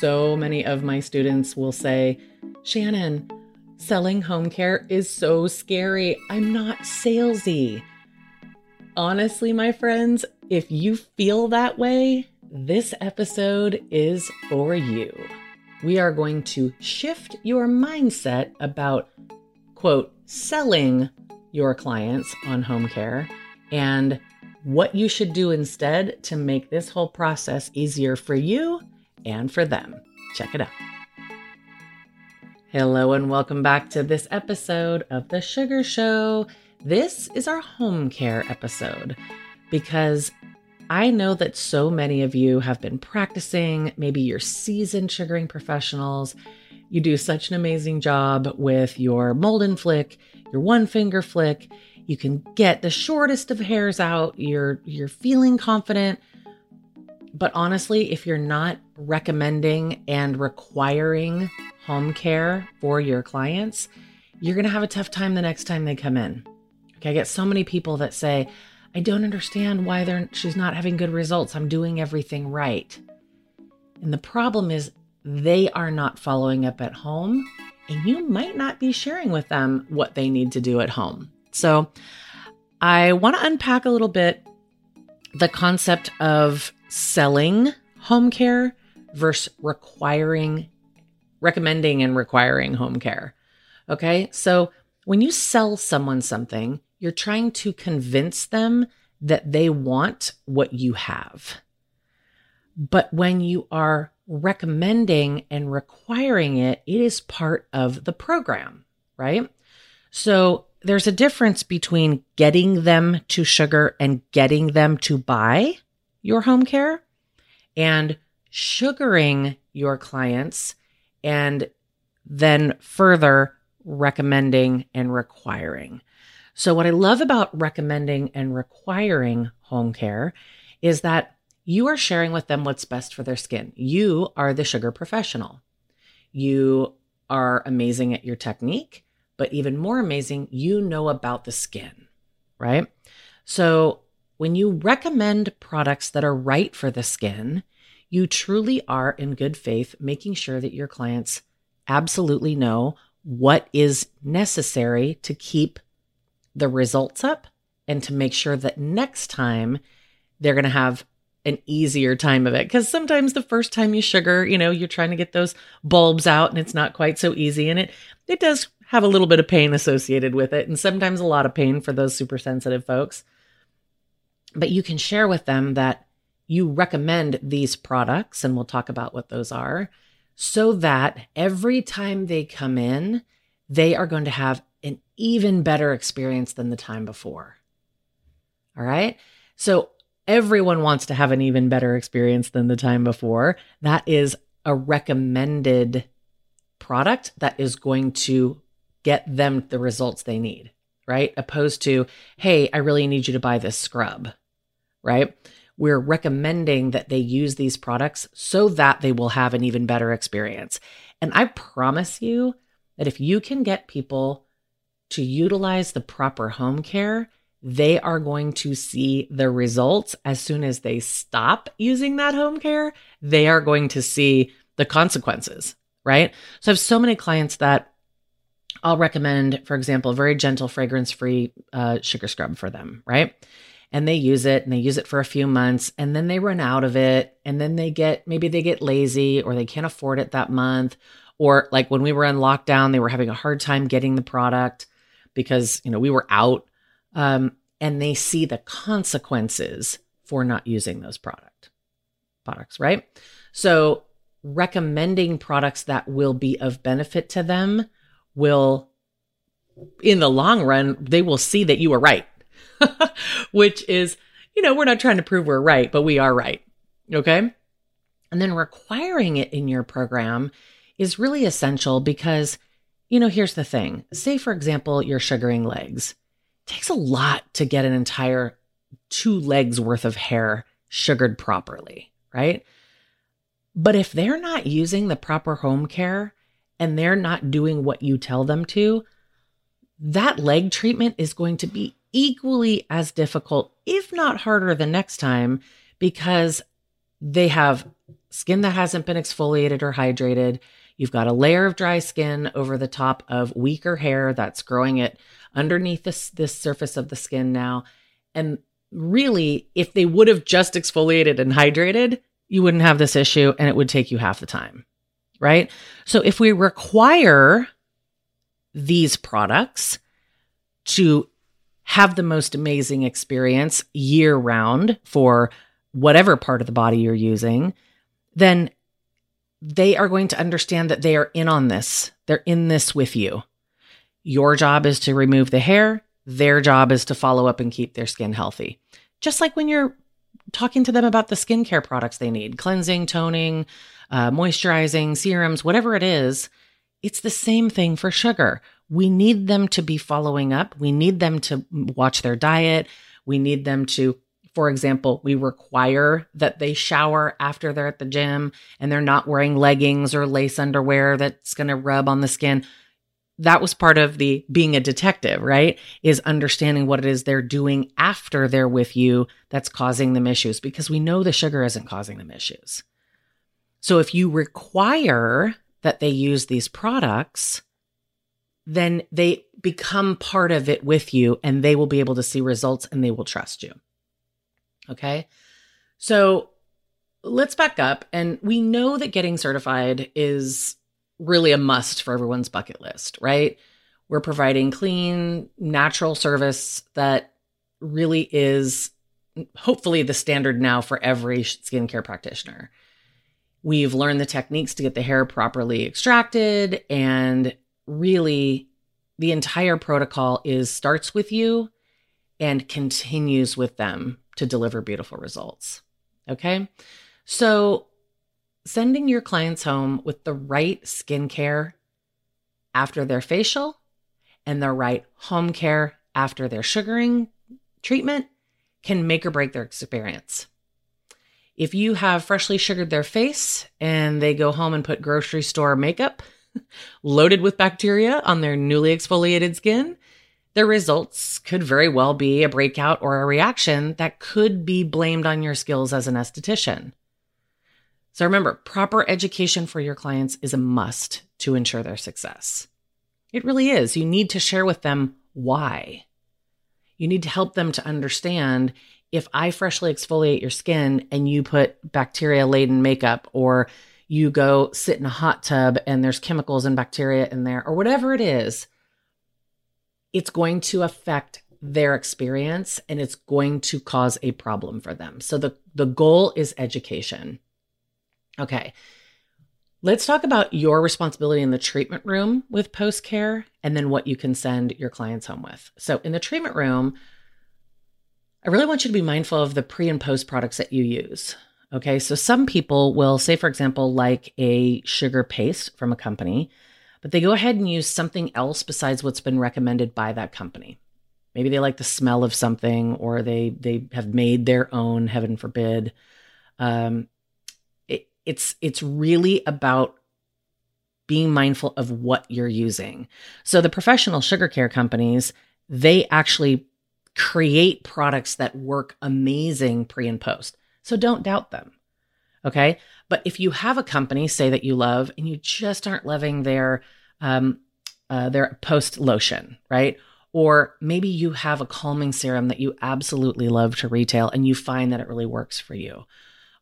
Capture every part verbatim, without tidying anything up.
So many of my students will say, Shannon, selling home care is so scary. I'm not salesy. Honestly, my friends, if you feel that way, this episode is for you. We are going to shift your mindset about, quote, selling your clients on home care and what you should do instead to make this whole process easier for you and for them. Check it out. Hello and welcome back to this episode of The Sugar Show. This is our home care episode because I know that so many of you have been practicing, maybe you're seasoned sugaring professionals. You do such an amazing job with your mold and flick, your one finger flick. You can get the shortest of hairs out. You're, you're feeling confident. But honestly, if you're not recommending and requiring home care for your clients, you're going to have a tough time the next time they come in. Okay, I get so many people that say, I don't understand why they're, she's not having good results. I'm doing everything right. And the problem is they are not following up at home, and you might not be sharing with them what they need to do at home. So I want to unpack a little bit the concept of selling home care versus requiring, recommending and requiring home care. Okay, so when you sell someone something, you're trying to convince them that they want what you have. But when you are recommending and requiring it, it is part of the program, right? So there's a difference between getting them to sugar and getting them to buy your home care and sugaring your clients and then further recommending and requiring. So what I love about recommending and requiring home care is that you are sharing with them what's best for their skin. You are the sugar professional. You are amazing at your technique, but even more amazing, you know about the skin, right? So when you recommend products that are right for the skin, you truly are in good faith, making sure that your clients absolutely know what is necessary to keep the results up and to make sure that next time they're going to have an easier time of it. Because sometimes the first time you sugar, you know, you're trying to get those bulbs out and it's not quite so easy. And it, it does have a little bit of pain associated with it. And sometimes a lot of pain for those super sensitive folks. But you can share with them that you recommend these products, and we'll talk about what those are, so that every time they come in, they are going to have an even better experience than the time before. All right. So everyone wants to have an even better experience than the time before. That is a recommended product that is going to get them the results they need, right? Opposed to, hey, I really need you to buy this scrub, right? We're recommending that they use these products so that they will have an even better experience. And I promise you that if you can get people to utilize the proper home care, they are going to see the results. As soon as they stop using that home care, they are going to see the consequences, right? So I have so many clients that I'll recommend, for example, a very gentle, fragrance-free uh, sugar scrub for them, right? And they use it and they use it for a few months and then they run out of it. And then they get, maybe they get lazy or they can't afford it that month. Or like when we were in lockdown, they were having a hard time getting the product, because, you know, we were out, um, and they see the consequences for not using those product products, right? So recommending products that will be of benefit to them will, in the long run, they will see that you were right, which is, you know, we're not trying to prove we're right, but we are right, okay? And then requiring it in your program is really essential because, you know, here's the thing. Say, for example, you're sugaring legs. It takes a lot to get an entire two legs worth of hair sugared properly, right? But if they're not using the proper home care and they're not doing what you tell them to, that leg treatment is going to be equally as difficult, if not harder, the next time, because they have skin that hasn't been exfoliated or hydrated. You've got a layer of dry skin over the top of weaker hair that's growing it underneath this, this surface of the skin now. And really, if they would have just exfoliated and hydrated, you wouldn't have this issue and it would take you half the time, right? So if we require these products to have the most amazing experience year round for whatever part of the body you're using, then they are going to understand that they are in on this. They're in this with you. Your job is to remove the hair. Their job is to follow up and keep their skin healthy. Just like when you're talking to them about the skincare products they need, cleansing, toning, uh, moisturizing, serums, whatever it is, it's the same thing for sugar. We need them to be following up. We need them to watch their diet. We need them to, for example, we require that they shower after they're at the gym and they're not wearing leggings or lace underwear that's going to rub on the skin. That was part of the being a detective, right? Is understanding what it is they're doing after they're with you that's causing them issues, because we know the sugar isn't causing them issues. So if you require that they use these products, then they become part of it with you and they will be able to see results and they will trust you. Okay. So let's back up. And we know that getting certified is really a must for everyone's bucket list, right? We're providing clean, natural service that really is hopefully the standard now for every skincare practitioner. We've learned the techniques to get the hair properly extracted, and really the entire protocol is starts with you and continues with them to deliver beautiful results. Okay. So sending your clients home with the right skincare after their facial and the right home care after their sugaring treatment can make or break their experience. If you have freshly sugared their face and they go home and put grocery store makeup loaded with bacteria on their newly exfoliated skin, the results could very well be a breakout or a reaction that could be blamed on your skills as an esthetician. So remember, proper education for your clients is a must to ensure their success. It really is. You need to share with them why. You need to help them to understand, if I freshly exfoliate your skin and you put bacteria-laden makeup, or you go sit in a hot tub and there's chemicals and bacteria in there, or whatever it is, it's going to affect their experience and it's going to cause a problem for them. So the, the goal is education. Okay, let's talk about your responsibility in the treatment room with post-care and then what you can send your clients home with. So in the treatment room, I really want you to be mindful of the pre and post products that you use. Okay, so some people will say, for example, like a sugar paste from a company, but they go ahead and use something else besides what's been recommended by that company. Maybe they like the smell of something, or they they have made their own, heaven forbid. Um, it, it's it's really about being mindful of what you're using. So the professional sugar care companies, they actually create products that work amazing pre and post. So don't doubt them, okay? But if you have a company, say, that you love, and you just aren't loving their um, uh, their post lotion, right? Or maybe you have a calming serum that you absolutely love to retail, and you find that it really works for you.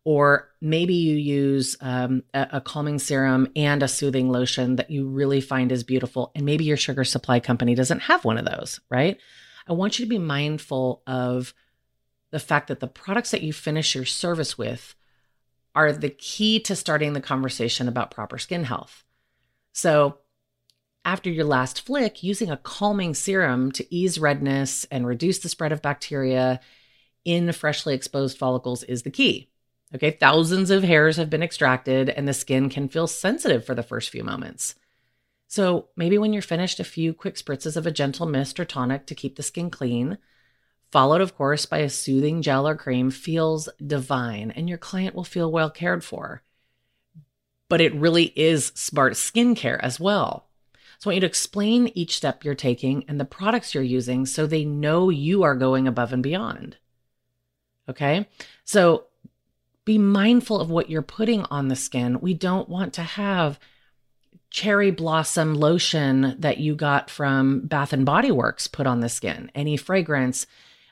Or maybe you use um, a, a calming serum and a soothing lotion that you really find is beautiful, and maybe your sugar supply company doesn't have one of those, right? I want you to be mindful of the fact that the products that you finish your service with are the key to starting the conversation about proper skin health. So after your last flick, using a calming serum to ease redness and reduce the spread of bacteria in freshly exposed follicles is the key. Okay, thousands of hairs have been extracted and the skin can feel sensitive for the first few moments. So maybe when you're finished, a few quick spritzes of a gentle mist or tonic to keep the skin clean, followed, of course, by a soothing gel or cream, feels divine, and your client will feel well cared for. But it really is smart skincare as well. So I want you to explain each step you're taking and the products you're using so they know you are going above and beyond. Okay? So be mindful of what you're putting on the skin. We don't want to have cherry blossom lotion that you got from Bath and Body Works put on the skin. Any fragrance,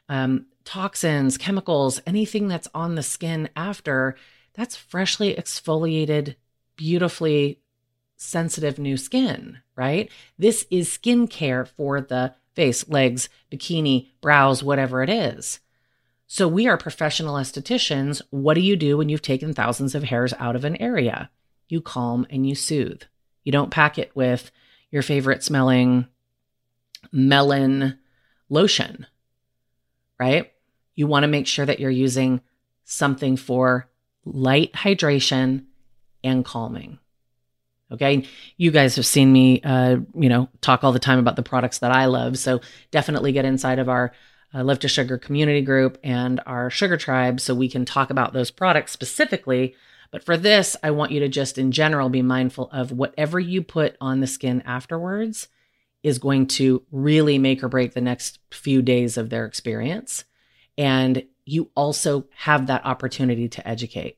um, toxins, chemicals, anything that's on the skin after, that's freshly exfoliated, beautifully sensitive new skin, right? This is skincare for the face, legs, bikini, brows, whatever it is. So we are professional estheticians. What do you do when you've taken thousands of hairs out of an area? You calm and you soothe. You don't pack it with your favorite smelling melon lotion, right? You want to make sure that you're using something for light hydration and calming. Okay. You guys have seen me, uh, you know, talk all the time about the products that I love. So definitely get inside of our uh, Love to Sugar community group and our Sugar Tribe so we can talk about those products specifically. But for this, I want you to just in general be mindful of whatever you put on the skin afterwards is going to really make or break the next few days of their experience. And you also have that opportunity to educate.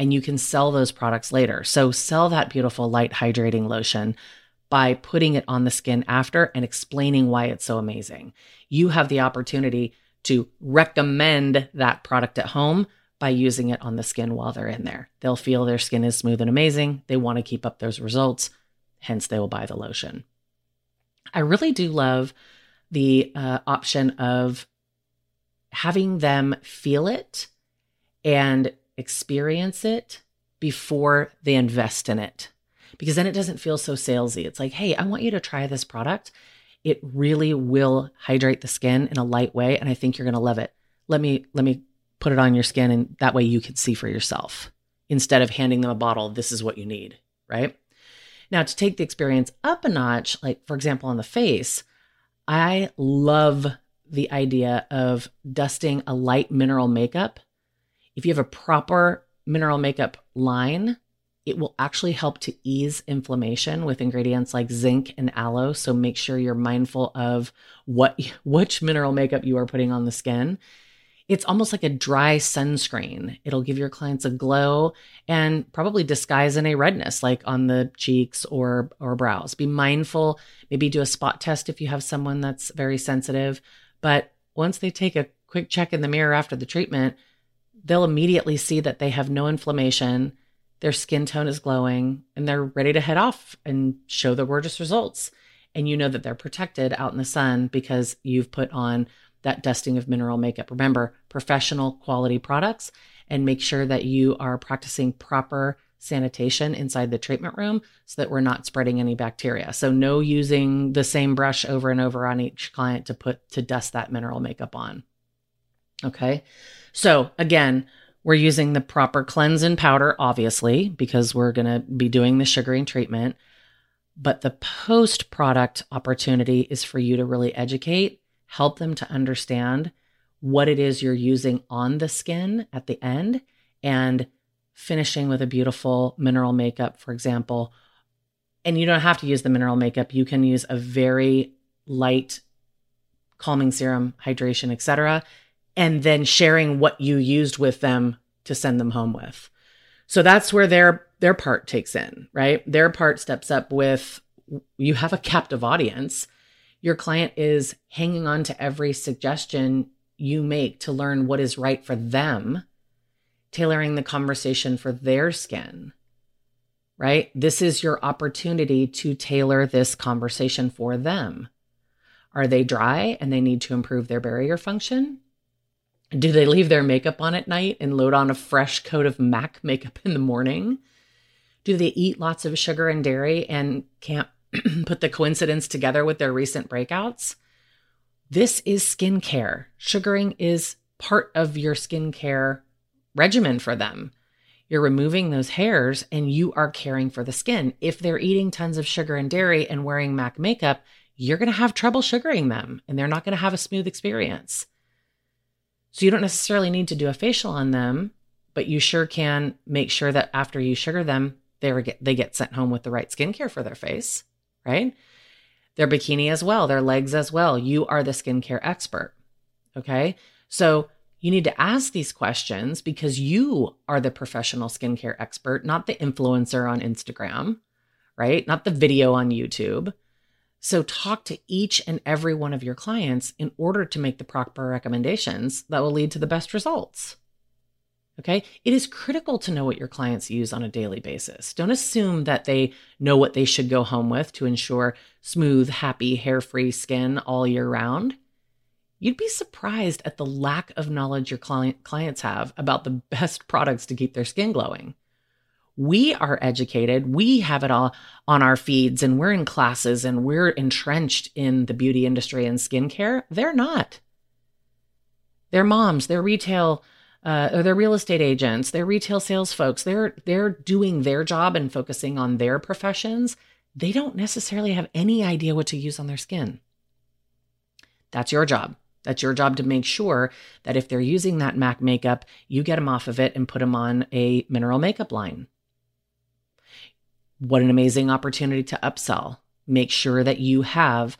And you can sell those products later. So sell that beautiful light hydrating lotion by putting it on the skin after and explaining why it's so amazing. You have the opportunity to recommend that product at home by using it on the skin while they're in there. They'll feel their skin is smooth and amazing. They want to keep up those results. Hence, they will buy the lotion. I really do love the uh, option of having them feel it and experience it before they invest in it, because then it doesn't feel so salesy. It's like, hey, I want you to try this product. It really will hydrate the skin in a light way. And I think you're going to love it. Let me, let me put it on your skin. And that way you can see for yourself instead of handing them a bottle. This is what you need, right? Now to take the experience up a notch, like for example, on the face, I love the idea of dusting a light mineral makeup. If you have a proper mineral makeup line, it will actually help to ease inflammation with ingredients like zinc and aloe. So make sure you're mindful of what which mineral makeup you are putting on the skin. It's almost like a dry sunscreen. It'll give your clients a glow and probably disguise any redness like on the cheeks or, or brows. Be mindful, maybe do a spot test if you have someone that's very sensitive. But once they take a quick check in the mirror after the treatment, they'll immediately see that they have no inflammation, their skin tone is glowing, and they're ready to head off and show their gorgeous results. And you know that they're protected out in the sun because you've put on that dusting of mineral makeup. Remember, professional quality products, and make sure that you are practicing proper sanitation inside the treatment room so that we're not spreading any bacteria. So no using the same brush over and over on each client to put to dust that mineral makeup on. Okay. So again, we're using the proper cleanse and powder, obviously, because we're going to be doing the sugaring treatment, but the post product opportunity is for you to really educate, help them to understand what it is you're using on the skin at the end, and finishing with a beautiful mineral makeup, for example. And you don't have to use the mineral makeup. You can use a very light calming serum, hydration, et cetera, and then sharing what you used with them to send them home with. So that's where their their part takes in, right? Their part steps up with, you have a captive audience. Your client is hanging on to every suggestion you make to learn what is right for them, tailoring the conversation for their skin, right? This is your opportunity to tailor this conversation for them. Are they dry and they need to improve their barrier function? Do they leave their makeup on at night and load on a fresh coat of MAC makeup in the morning? Do they eat lots of sugar and dairy and can't put the coincidence together with their recent breakouts? This is skincare. Sugaring is part of your skincare regimen for them. You're removing those hairs and you are caring for the skin. If they're eating tons of sugar and dairy and wearing MAC makeup, you're going to have trouble sugaring them and they're not going to have a smooth experience. So you don't necessarily need to do a facial on them, but you sure can make sure that after you sugar them, they get, they get sent home with the right skincare for their face, right? Their bikini as well, their legs as well. You are the skincare expert, okay? So You need to ask these questions because you are the professional skincare expert, not the influencer on Instagram, right? Not the video on YouTube. So talk to each and every one of your clients in order to make the proper recommendations that will lead to the best results. Okay. It is critical to know what your clients use on a daily basis. Don't assume that they know what they should go home with to ensure smooth, happy, hair-free skin all year round. You'd be surprised at the lack of knowledge your client clients have about the best products to keep their skin glowing. We are educated. We have it all on our feeds and we're in classes and we're entrenched in the beauty industry and skincare. They're not. They're moms, they're retail Uh, or their real estate agents, their retail sales folks, they're they're doing their job and focusing on their professions. They don't necessarily have any idea what to use on their skin. That's your job. That's your job to make sure that if they're using that M A C makeup, you get them off of it and put them on a mineral makeup line. What an amazing opportunity to upsell. Make sure that you have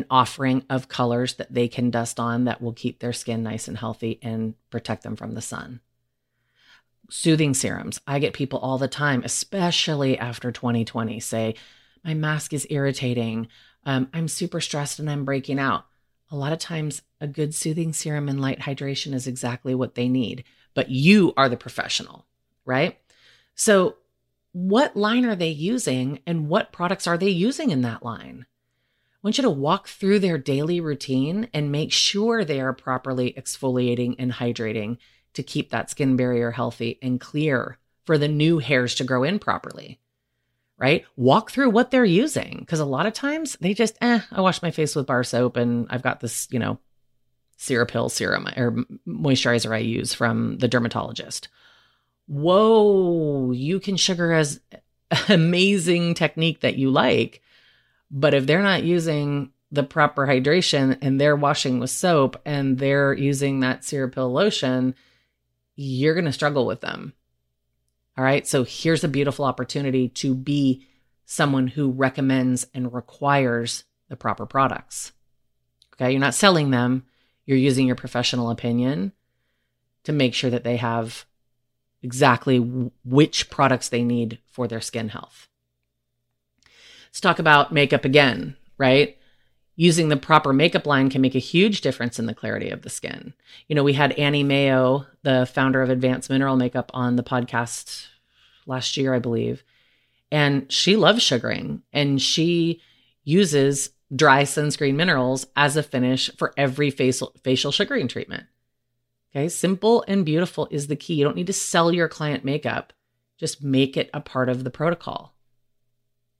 an offering of colors that they can dust on that will keep their skin nice and healthy and protect them from the sun. Soothing serums. I get people all the time, especially after twenty twenty, say, my mask is irritating. Um, I'm super stressed and I'm breaking out. A lot of times a good soothing serum and light hydration is exactly what they need, but you are the professional, right? So what line are they using and what products are they using in that line? I want you to walk through their daily routine and make sure they are properly exfoliating and hydrating to keep that skin barrier healthy and clear for the new hairs to grow in properly, right? Walk through what they're using because a lot of times they just, eh, I wash my face with bar soap and I've got this, you know, CeraVe serum or moisturizer I use from the dermatologist. Whoa, you can sugar as amazing technique that you like. But if they're not using the proper hydration and they're washing with soap and they're using that CeraVe lotion, you're going to struggle with them. All right. So here's a beautiful opportunity to be someone who recommends and requires the proper products. Okay. You're not selling them. You're using your professional opinion to make sure that they have exactly which products they need for their skin health. Let's talk about makeup again, right? Using the proper makeup line can make a huge difference in the clarity of the skin. You know, we had Annie Mayo, the founder of Advanced Mineral Makeup, on the podcast last year, I believe. And she loves sugaring and she uses dry sunscreen minerals as a finish for every facial facial sugaring treatment. Okay, simple and beautiful is the key. You don't need to sell your client makeup. Just make it a part of the protocol.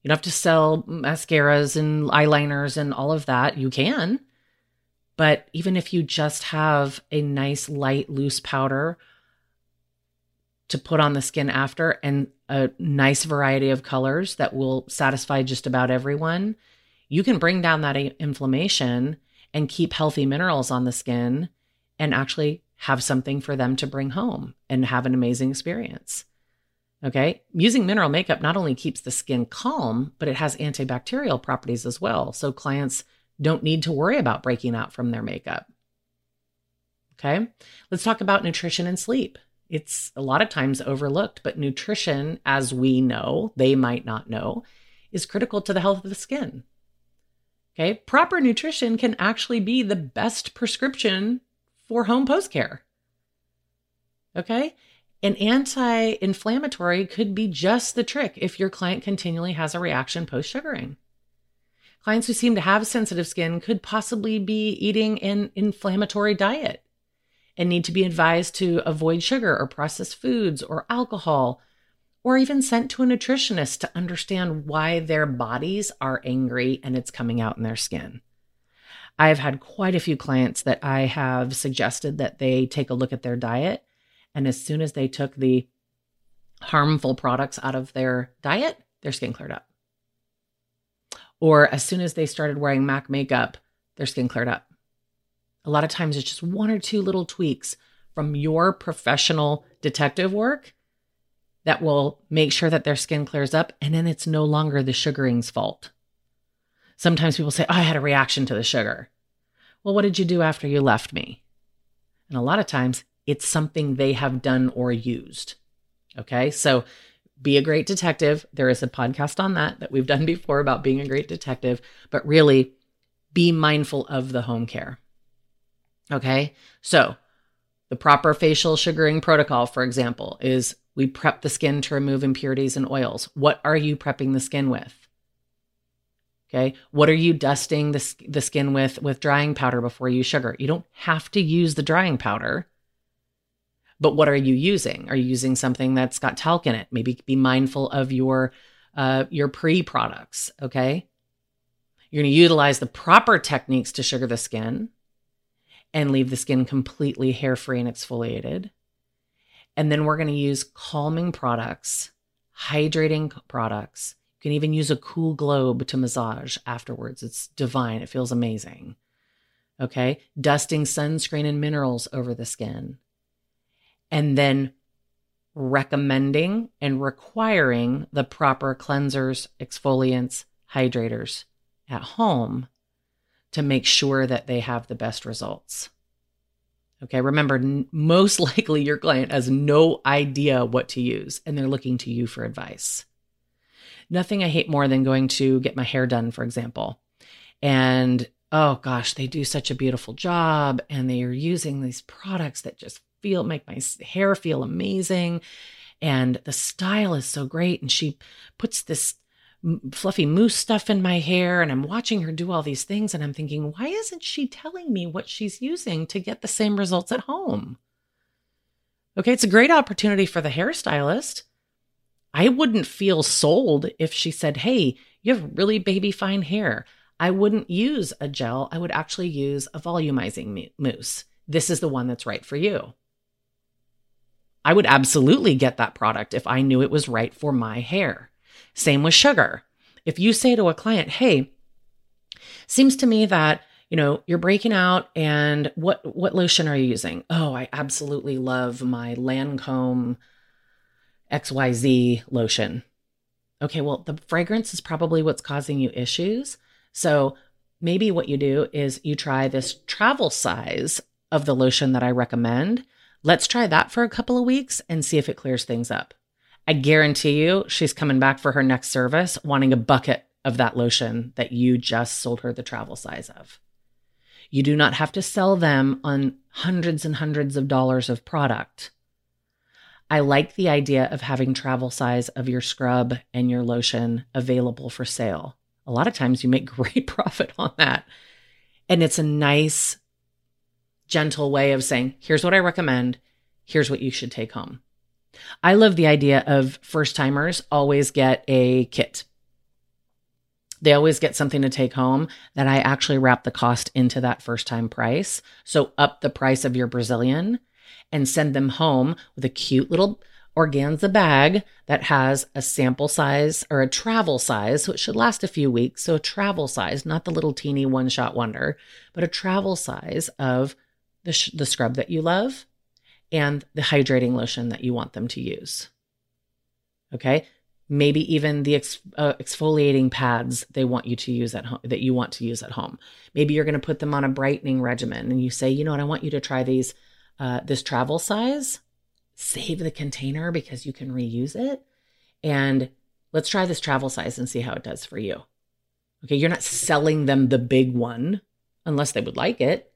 You don't have to sell mascaras and eyeliners and all of that. You can. But even if you just have a nice, light, loose powder to put on the skin after and a nice variety of colors that will satisfy just about everyone, you can bring down that inflammation and keep healthy minerals on the skin and actually have something for them to bring home and have an amazing experience. Okay. Using mineral makeup not only keeps the skin calm, but it has antibacterial properties as well. So clients don't need to worry about breaking out from their makeup. Okay. Let's talk about nutrition and sleep. It's a lot of times overlooked, but nutrition, as we know, they might not know, is critical to the health of the skin. Okay. Proper nutrition can actually be the best prescription for home post-care. Okay. An anti-inflammatory could be just the trick if your client continually has a reaction post-sugaring. Clients who seem to have sensitive skin could possibly be eating an inflammatory diet and need to be advised to avoid sugar or processed foods or alcohol, or even sent to a nutritionist to understand why their bodies are angry and it's coming out in their skin. I've had quite a few clients that I have suggested that they take a look at their diet. And as soon as they took the harmful products out of their diet, their skin cleared up. Or as soon as they started wearing M A C makeup, their skin cleared up. A lot of times it's just one or two little tweaks from your professional detective work that will make sure that their skin clears up. And then it's no longer the sugaring's fault. Sometimes people say, oh, I had a reaction to the sugar. Well, what did you do after you left me? And a lot of times it's something they have done or used. Okay. So be a great detective. There is a podcast on that that we've done before about being a great detective, but really be mindful of the home care. Okay. So the proper facial sugaring protocol, for example, is we prep the skin to remove impurities and oils. What are you prepping the skin with? Okay. What are you dusting the, the skin with, with drying powder before you sugar? You don't have to use the drying powder, but what are you using? Are you using something that's got talc in it? Maybe be mindful of your, uh, your pre-products. Okay. You're going to utilize the proper techniques to sugar the skin and leave the skin completely hair-free and exfoliated. And then we're going to use calming products, hydrating products. You can even use a cool globe to massage afterwards. It's divine. It feels amazing. Okay. Dusting sunscreen and minerals over the skin. And then recommending and requiring the proper cleansers, exfoliants, hydrators at home to make sure that they have the best results. Okay, remember, n- most likely your client has no idea what to use and they're looking to you for advice. Nothing I hate more than going to get my hair done, for example. And oh gosh, they do such a beautiful job and they are using these products that just feel, make my hair feel amazing. And the style is so great. And she puts this fluffy mousse stuff in my hair and I'm watching her do all these things and I'm thinking, why isn't she telling me what she's using to get the same results at home? Okay, it's a great opportunity for the hairstylist. I wouldn't feel sold if she said, hey, you have really baby fine hair. I wouldn't use a gel. I would actually use a volumizing mousse. This is the one that's right for you. I would absolutely get that product if I knew it was right for my hair. Same with sugar. If you say to a client, hey, seems to me that, you know, you're breaking out and what, what lotion are you using? Oh, I absolutely love my Lancome X Y Z lotion. Okay. Well, the fragrance is probably what's causing you issues. So maybe what you do is you try this travel size of the lotion that I recommend. Let's try that for a couple of weeks and see if it clears things up. I guarantee you she's coming back for her next service wanting a bucket of that lotion that you just sold her the travel size of. You do not have to sell them on hundreds and hundreds of dollars of product. I like the idea of having travel size of your scrub and your lotion available for sale. A lot of times you make great profit on that. And it's a nice, gentle way of saying, here's what I recommend. Here's what you should take home. I love the idea of first timers always get a kit. They always get something to take home that I actually wrap the cost into that first time price. So up the price of your Brazilian and send them home with a cute little organza bag that has a sample size or a travel size. So it should last a few weeks. So a travel size, not the little teeny one shot wonder, but a travel size of the, sh- the scrub that you love and the hydrating lotion that you want them to use. Okay. Maybe even the ex- uh, exfoliating pads they want you to use at home, that you want to use at home. Maybe you're going to put them on a brightening regimen and you say, you know what? I want you to try these, uh, this travel size, save the container because you can reuse it. And let's try this travel size and see how it does for you. Okay. You're not selling them the big one unless they would like it.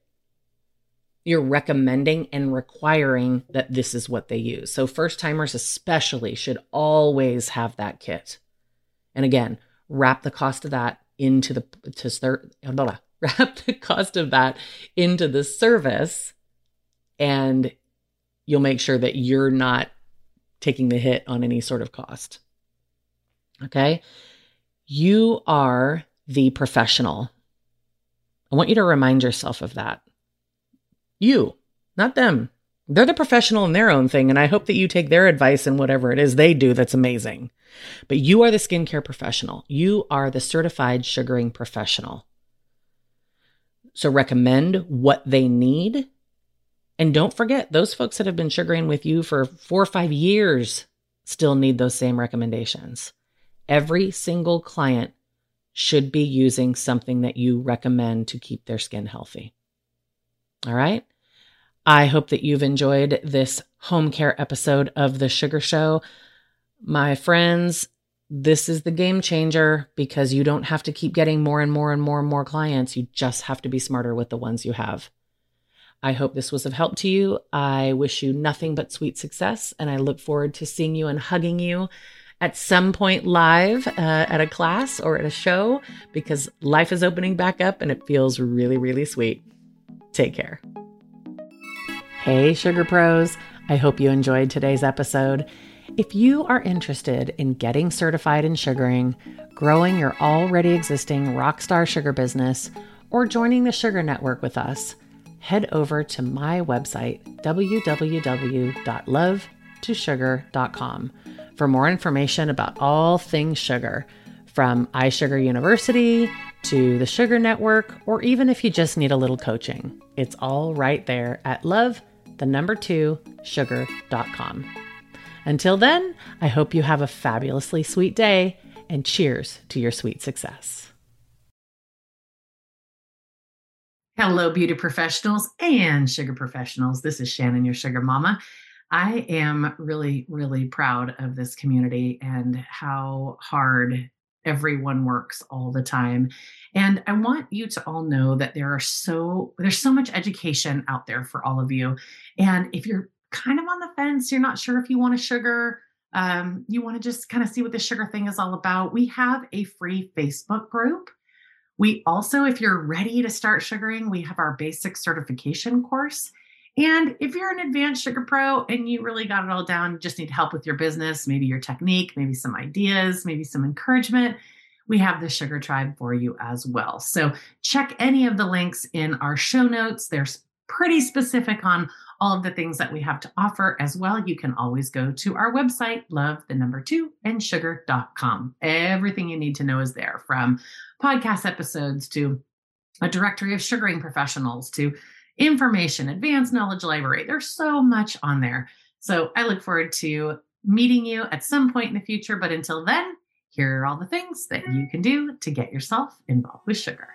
You're recommending and requiring that this is what they use. So first timers especially should always have that kit. And again, wrap the cost of that into the, to start, blah, blah, wrap the cost of that into the service and you'll make sure that you're not taking the hit on any sort of cost. Okay. You are the professional. I want you to remind yourself of that. You, not them. They're the professional in their own thing. And I hope that you take their advice and whatever it is they do. That's amazing. But you are the skincare professional. You are the certified sugaring professional. So recommend what they need. And don't forget those folks that have been sugaring with you for four or five years still need those same recommendations. Every single client should be using something that you recommend to keep their skin healthy. All right. I hope that you've enjoyed this home care episode of The Sugar Show. My friends, this is the game changer because you don't have to keep getting more and more and more and more clients. You just have to be smarter with the ones you have. I hope this was of help to you. I wish you nothing but sweet success, and I look forward to seeing you and hugging you at some point live uh, at a class or at a show, because life is opening back up and it feels really, really sweet. Take care. Hey, Sugar Pros. I hope you enjoyed today's episode. If you are interested in getting certified in sugaring, growing your already existing rockstar sugar business, or joining the Sugar Network with us, head over to my website, w w w dot love to sugar dot com, for more information about all things sugar, from iSugar University to the Sugar Network, or even if you just need a little coaching. It's all right there at love, the number two, sugar dot com. Until then, I hope you have a fabulously sweet day, and cheers to your sweet success. Hello, beauty professionals and sugar professionals. This is Shannon, your sugar mama. I am really, really proud of this community and how hard everyone works all the time. And I want you to all know that there are so there's so much education out there for all of you. And if you're kind of on the fence, you're not sure if you want to sugar, um, you want to just kind of see what the sugar thing is all about, we have a free Facebook group. We also, if you're ready to start sugaring, we have our basic certification course. And if you're an advanced sugar pro and you really got it all down, you just need help with your business, maybe your technique, maybe some ideas, maybe some encouragement, we have the Sugar Tribe for you as well. So check any of the links in our show notes. They're pretty specific on all of the things that we have to offer as well. You can always go to our website, love the number two and sugar dot com. Everything you need to know is there, from podcast episodes to a directory of sugaring professionals to information, advanced knowledge library. There's so much on there. So I look forward to meeting you at some point in the future. But until then, here are all the things that you can do to get yourself involved with sugar.